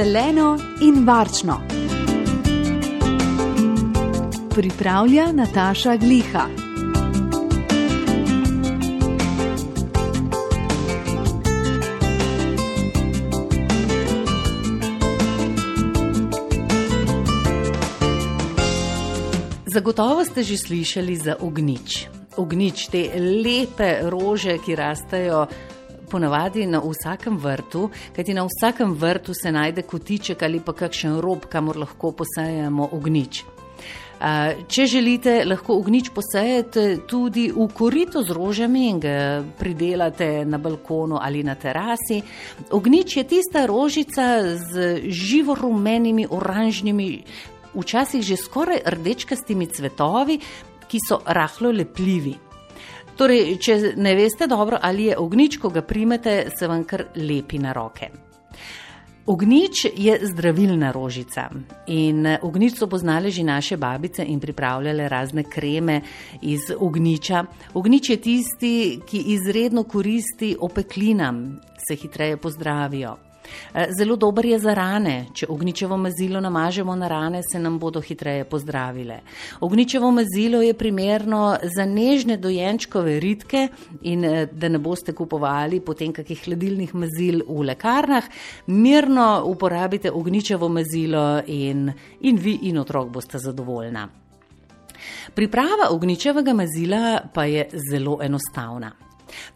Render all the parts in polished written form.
Zeleno in varčno. Pripravlja Nataša Gliha. Zagotovo ste že slišali za ognjič. Ognjič, te lepe rože, ki rastejo ponavadi na vsakem vrtu, kajti na vsakem vrtu se najde kotiček ali pa kakšen rob, kamor lahko posejemo ognjič. Če želite, lahko ognjič posejete tudi v korito z rožami in ga pridelate na balkonu ali na terasi. Ognjič je tista rožica z živorumenimi, oranžnimi, včasih že skoraj rdečkastimi cvetovi, ki so rahlo lepljivi. Torej, če ne veste dobro, ali je ognjič, ko ga primete, se vam kar lepi na roke. Ognjič je zdravilna rožica in ognjič so poznale že naše babice in pripravljale razne kreme iz ognjiča. Ognjič je tisti, ki izredno koristi opeklinam, se hitreje pozdravijo. Zelo dober je za rane. Če ognjičevo mazilo namažemo na rane, se nam bodo hitreje pozdravile. Ognjičevo mazilo je primerno za nežne dojenčkove ritke in da ne boste kupovali potem kakih hladilnih mazil v lekarnah, mirno uporabite ognjičevo mazilo in vi in otrok boste zadovoljna. Priprava ognjičevega mazila pa je zelo enostavna.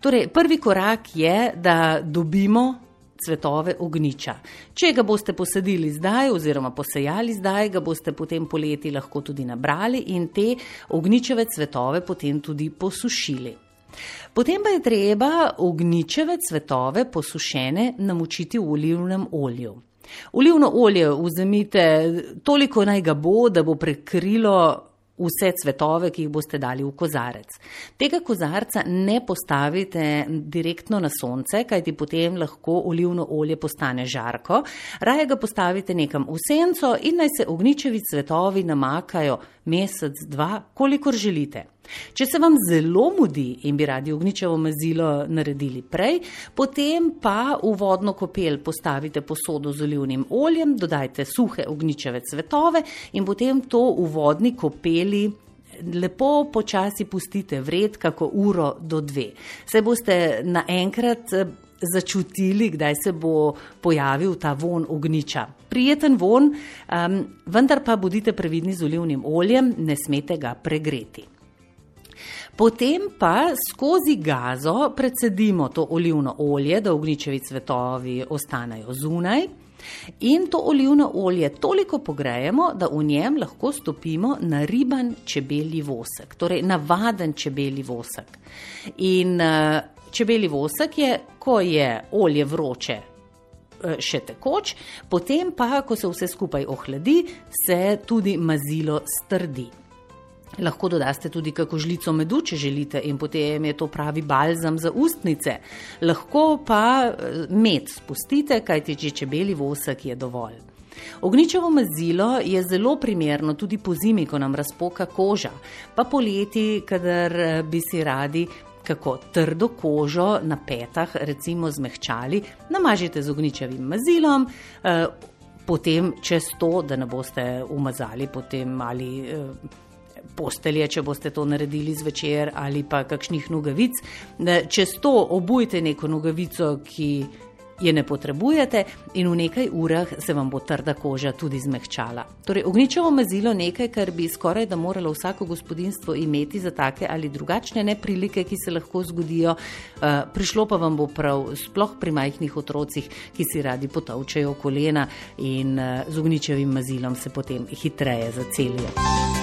Torej, prvi korak je, da dobimo cvetove ognjiča. Če ga boste posadili zdaj oziroma posejali zdaj, ga boste potem poleti lahko tudi nabrali in te ognjičeve cvetove potem tudi posušili. Potem pa je treba ognjičeve cvetove posušene namočiti v olivnem olju. Olivno olje vzemite toliko naj ga bo, da bo prekrilo vse cvetove, ki jih boste dali v kozarec. Tega kozarca ne postavite direktno na sonce, kajti potem lahko olivno olje postane žarko. Raje ga postavite nekam v senco in naj se ognjičevi cvetovi namakajo mesec, dva, kolikor želite. Če se vam zelo mudi in bi radi ognjičevo mazilo naredili prej, potem pa v vodno kopel postavite posodo z olivnim oljem, dodajte suhe ognjičeve cvetove in potem to v vodni kopeli lepo počasi pustite vred kako uro do dve. Se boste naenkrat začutili, kdaj se bo pojavil ta von ognjiča. Prijeten von, vendar pa bodite previdni z olivnim oljem, ne smete ga pregreti. Potem pa skozi gazo precedimo to olivno olje, da ognjičevi cvetovi ostanejo zunaj, in to olivno olje toliko pogrejemo, da v njem lahko stopimo na riban čebelji vosek, torej navaden čebelji vosek. In čebelji vosek je, ko je olje vroče, še tekoč, potem pa, ko se vse skupaj ohladi, se tudi mazilo strdi. Lahko dodate tudi kako žlico medu, če želite, in potem je to pravi balzam za ustnice. Lahko pa med spustite, kajti že čebelji vosek je dovolj. Ognjičevo mazilo je zelo primerno tudi po zimi, ko nam razpoka koža, pa poleti, kadar bi si radi kako trdo kožo na petah recimo zmehčali, namažite z ognjičevim mazilom, potem čez to, da ne boste umazali potem ali postelje, če boste to naredili zvečer, ali pa kakšnih nogavic. Čez to obujte neko nogavico, ki je ne potrebujete, in v nekaj urah se vam bo trda koža tudi zmehčala. Torej, ognjičevo mazilo nekaj, kar bi skoraj da moralo vsako gospodinjstvo imeti za take ali drugačne neprilike, ki se lahko zgodijo. Prišlo pa vam bo prav, sploh pri majhnih otrocih, ki si radi potavčajo kolena in z ognjičevim mazilom se potem hitreje zacelijo.